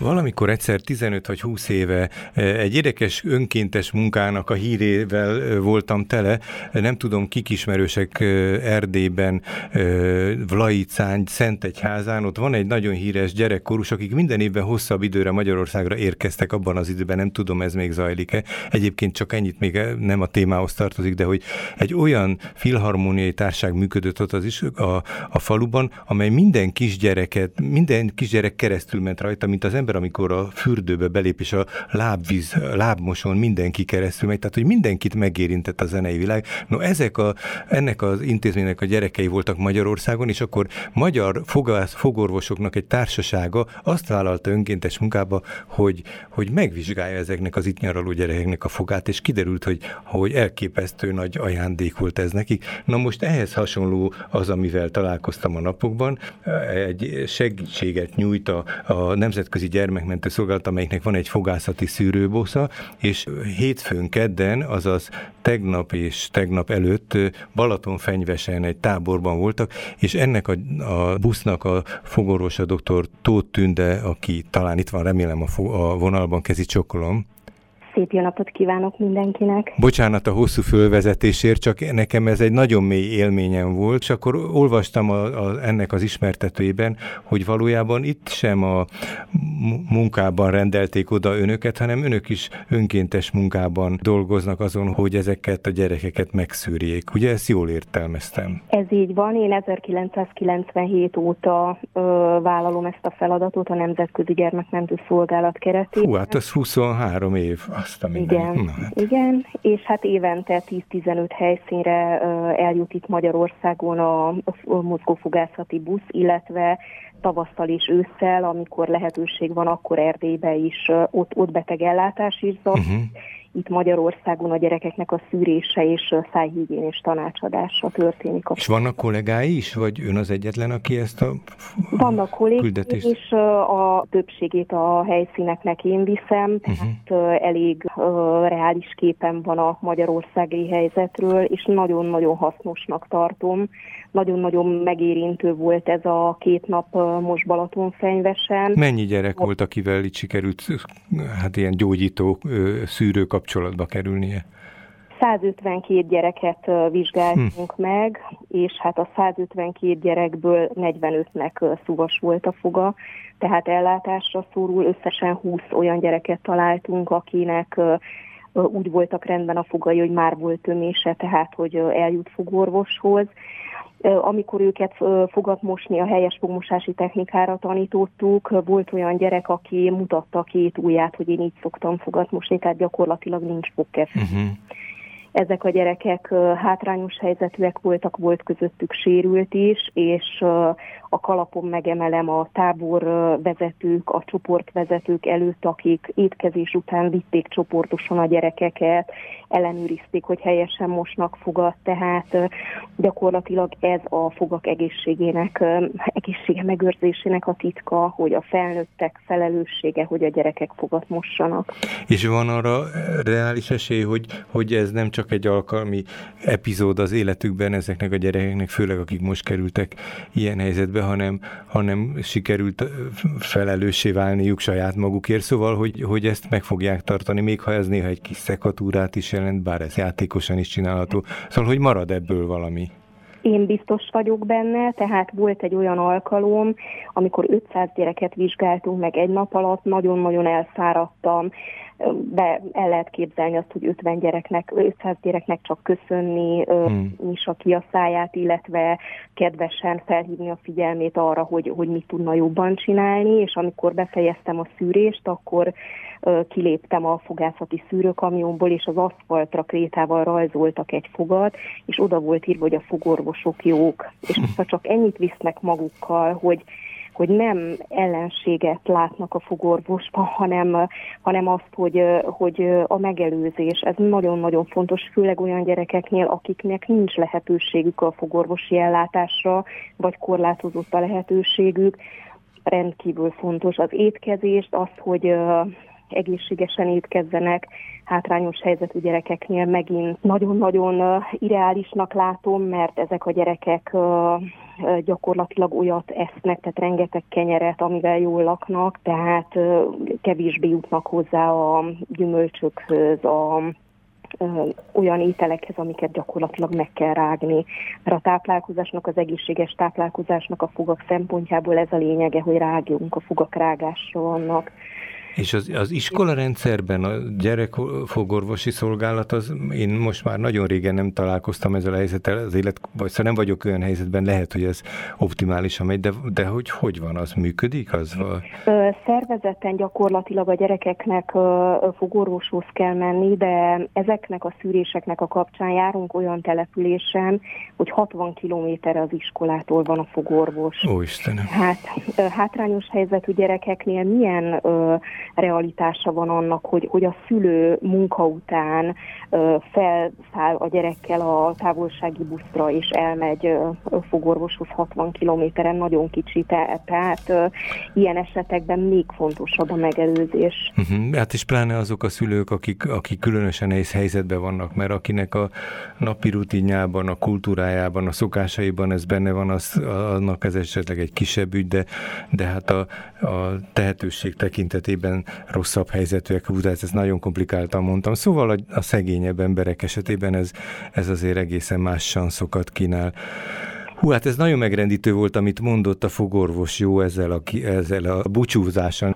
Valamikor egyszer 15 vagy 20 éve egy érdekes önkéntes munkának a hírével voltam tele, nem tudom, kik ismerősek Erdélyben, Vlajcán, Szentegyházán, ott van egy nagyon híres gyerekkorus, akik minden évben hosszabb időre Magyarországra érkeztek abban az időben, nem tudom, ez még zajlik-e. Egyébként csak ennyit, még nem a témához tartozik, de hogy egy olyan filharmóniai társaság működött ott az is a faluban, amely minden kisgyerek keresztül ment rajta, mint az ember, amikor a fürdőbe belép, és a lábmoson mindenki keresztül megy, tehát hogy mindenkit megérintett a zenei világ. No, ennek az intézménynek a gyerekei voltak Magyarországon, és akkor magyar fogorvosoknak egy társasága azt vállalta önkéntes munkába, hogy megvizsgálja ezeknek az itt nyaraló gyerekeknek a fogát, és kiderült, hogy elképesztő nagy ajándék volt ez nekik. Na most ehhez hasonló az, amivel találkoztam a napokban, egy segítséget nyújt a Nemzetközi Gyermekmentő Szolgálat, amelyiknek van egy fogászati szűrőbosza, és hétfőn, kedden, azaz tegnap és tegnap előtt Balatonfenyvesen egy táborban voltak, és ennek a busznak a fogorvosa Dr. Tóth Tünde, aki talán itt van, remélem a vonalban, kezit csókolom. Szép jó napot kívánok mindenkinek! Bocsánat a hosszú fölvezetésért, csak nekem ez egy nagyon mély élményem volt, és akkor olvastam ennek az ismertetőjében, hogy valójában itt sem a munkában rendelték oda önöket, hanem önök is önkéntes munkában dolgoznak azon, hogy ezeket a gyerekeket megszűrjék. Ugye ezt jól értelmeztem? Ez így van, én 1997 óta vállalom ezt a feladatot a Nemzetközi Gyermekmentő Szolgálat keretében. Hú, hát az 23 év. Igen, és hát évente 10-15 helyszínre eljut itt Magyarországon a mozgófogászati busz, illetve tavasszal és ősszel, amikor lehetőség van, akkor Erdélybe is, ott betegellátás is zajlik. Uh-huh. Itt Magyarországon a gyerekeknek a szűrése és szájhigiénés tanácsadása történik. És vannak kollégái is, vagy ön az egyetlen, aki ezt a küldetést? Vannak kollégái, és a többségét a helyszíneknek én viszem, tehát elég reális képen van a magyarországi helyzetről, és nagyon-nagyon hasznosnak tartom. Nagyon-nagyon megérintő volt ez a két nap most Balatonfenyvesen. Mennyi gyerek volt, akivel itt sikerült ilyen gyógyító szűrő kapcsolatba kerülnie? 152 gyereket vizsgáltunk meg, és hát a 152 gyerekből 45-nek szúvas volt a foga, tehát ellátásra szorul. Összesen 20 olyan gyereket találtunk, akinek úgy voltak rendben a fogai, hogy már volt tömése, tehát hogy eljut fogorvoshoz. Amikor őket fogat mosni, a helyes fogmosási technikára tanítottuk, volt olyan gyerek, aki mutatta a két ujját, hogy én így szoktam fogat mosni, tehát gyakorlatilag nincs fogkefé. Uh-huh. Ezek a gyerekek hátrányos helyzetűek voltak, volt közöttük sérült is, és a kalapon megemelem a táborvezetők, a csoportvezetők előtt, akik étkezés után vitték csoportosan a gyerekeket, ellenőrizték, hogy helyesen mosnak fogat, tehát gyakorlatilag ez a fogak egészsége megőrzésének a titka, hogy a felnőttek felelőssége, hogy a gyerekek fogat mossanak. És van arra reális esély, hogy ez nem csak egy alkalmi epizód az életükben ezeknek a gyerekeknek, főleg akik most kerültek ilyen helyzetbe, hanem sikerült felelőssé válniuk saját magukért, szóval, hogy ezt meg fogják tartani, még ha ez néha egy kis szekatúrát is jelent, bár ez játékosan is csinálható. Szóval, hogy marad ebből valami? Én biztos vagyok benne, tehát volt egy olyan alkalom, amikor 500 gyereket vizsgáltunk meg egy nap alatt, nagyon-nagyon elszáradtam, de el lehet képzelni azt, hogy 500 gyereknek csak köszönni, nyissa ki a száját, illetve kedvesen felhívni a figyelmét arra, hogy mit tudna jobban csinálni, és amikor befejeztem a szűrést, akkor kiléptem a fogászati szűrőkamionból, és az aszfaltra krétával rajzoltak egy fogat, és oda volt írva, hogy a fogorvosok jók. És ha csak ennyit visznek magukkal, hogy nem ellenséget látnak a fogorvosban, hanem azt, hogy a megelőzés. Ez nagyon-nagyon fontos, főleg olyan gyerekeknél, akiknek nincs lehetőségük a fogorvosi ellátásra, vagy korlátozott a lehetőségük. Rendkívül fontos az étkezést, az, hogy egészségesen étkezzenek. Hátrányos helyzetű gyerekeknél megint nagyon-nagyon irreálisnak látom, mert ezek a gyerekek gyakorlatilag olyat esznek, tehát rengeteg kenyeret, amivel jól laknak, tehát kevésbé jutnak hozzá a gyümölcsökhöz, olyan ételekhez, amiket gyakorlatilag meg kell rágni. Mert a táplálkozásnak, az egészséges táplálkozásnak a fogak szempontjából ez a lényege, hogy rágjunk, a fogak rágásra vannak. És az iskola rendszerben a gyerekfogorvosi szolgálat, én most már nagyon régen nem találkoztam ezzel a helyzettel, szóval nem vagyok olyan helyzetben, lehet, hogy ez optimálisan megy, de hogy van, az működik? Szervezeten gyakorlatilag a gyerekeknek fogorvoshoz kell menni, de ezeknek a szűréseknek a kapcsán járunk olyan településen, hogy 60 kilométerre az iskolától van a fogorvos. Ó, Istenem! Hát hátrányos helyzetű gyerekeknél milyen realitása van annak, hogy a szülő munka után felszáll a gyerekkel a távolsági buszra, és elmegy fogorvoshoz 60 kilométeren, nagyon kicsi, tehát ilyen esetekben még fontosabb a megelőzés. Hát és pláne azok a szülők, akik különösen nehéz helyzetben vannak, mert akinek a napi rutinjában, a kultúrájában, a szokásaiban ez benne van, annak ez esetleg egy kisebb ügy, de hát a tehetőség tekintetében rosszabb helyzetűek, ezt nagyon komplikáltan mondtam. Szóval a szegényebb emberek esetében ez azért egészen más sanszokat kínál. Hát ez nagyon megrendítő volt, amit mondott a fogorvos, jó, ezzel a búcsúzáson,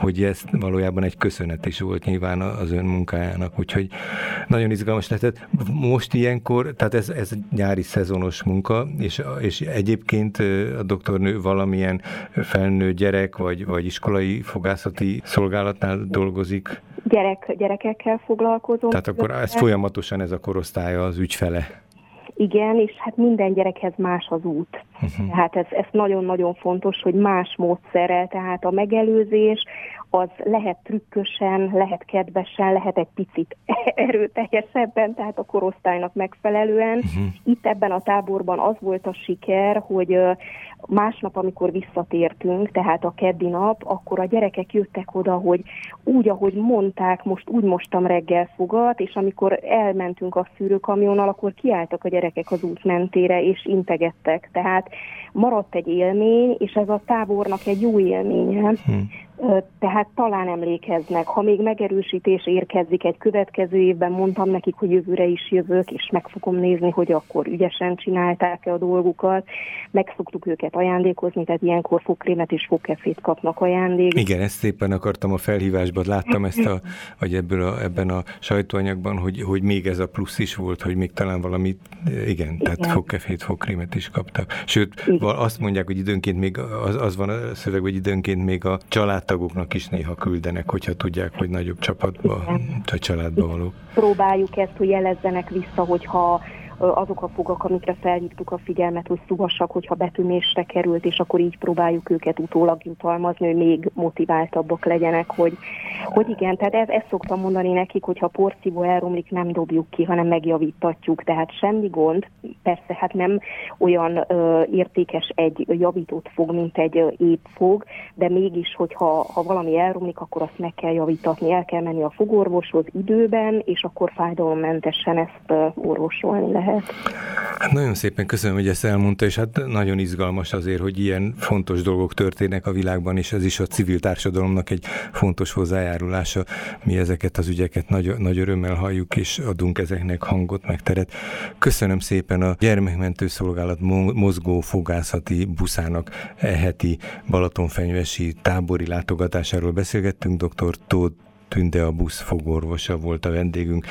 hogy ez valójában egy köszönet is volt nyilván az ön munkájának, úgyhogy nagyon izgalmas lehetett. Most ilyenkor, tehát ez nyári szezonos munka, és egyébként a doktornő valamilyen felnőtt gyerek, vagy iskolai fogászati szolgálatnál dolgozik? Gyerekekkel foglalkozom. Tehát akkor ez folyamatosan ez a korosztálya az ügyfele. Igen, és hát minden gyerekhez más az út. Tehát ez nagyon-nagyon fontos, hogy más módszerrel, tehát a megelőzés az lehet trükkösen, lehet kedvesen, lehet egy picit erőteljesebben, tehát a korosztálynak megfelelően. Itt ebben a táborban az volt a siker, hogy másnap, amikor visszatértünk, tehát a keddi nap, akkor a gyerekek jöttek oda, hogy úgy, ahogy mondták, most úgy mostam reggel fogat, és amikor elmentünk a szűrőkamionnal, akkor kiálltak a gyerekek az út mentére, és integettek. Tehát maradt egy élmény, és ez a tábornak egy jó élménye. Tehát talán emlékeznek, ha még megerősítés érkezik egy következő évben, mondtam nekik, hogy jövőre is jövök, és meg fogom nézni, hogy akkor ügyesen csinálták-e a dolgukat, meg szoktuk őket ajándékozni, tehát ilyenkor fogkrémet és fogkefét kapnak ajándékba. Igen, ezt szépen akartam a felhívásban, láttam ezt hogy ebben a sajtóanyagban, hogy még ez a plusz is volt, hogy még talán valamit, igen, tehát fogkefét, fogkrémet is kaptak. Sőt, azt mondják, hogy időnként még, az van a szöveg, hogy időnként még a családtagoknak is néha küldenek, hogyha tudják, hogy nagyobb csapatba, vagy családba való. Próbáljuk ezt, hogy jelezzenek vissza, hogyha azok a fogak, amikre felhívtuk a figyelmet, hogy szugassak, hogyha betűnésre került, és akkor így próbáljuk őket utólag jutalmazni, hogy még motiváltabbak legyenek, hogy igen, tehát ezt szoktam mondani nekik, hogyha porcívó elromlik, nem dobjuk ki, hanem megjavítatjuk, tehát semmi gond, persze hát nem olyan értékes egy javított fog, mint egy épp fog, de mégis, hogyha valami elromlik, akkor azt meg kell javítatni, el kell menni a fogorvoshoz időben, és akkor fájdalommentesen ezt orvosolni lehet. Hát nagyon szépen köszönöm, hogy ezt elmondta, és hát nagyon izgalmas azért, hogy ilyen fontos dolgok történnek a világban, és ez is a civil társadalomnak egy fontos hozzájárulása. Mi ezeket az ügyeket nagy, nagy örömmel halljuk, és adunk ezeknek hangot, meg teret. Köszönöm szépen a Gyermekmentő Szolgálat mozgó fogászati buszának heti balatonfenyvesi tábori látogatásáról beszélgettünk. Dr. Tóth Tünde, a busz fogorvosa volt a vendégünk.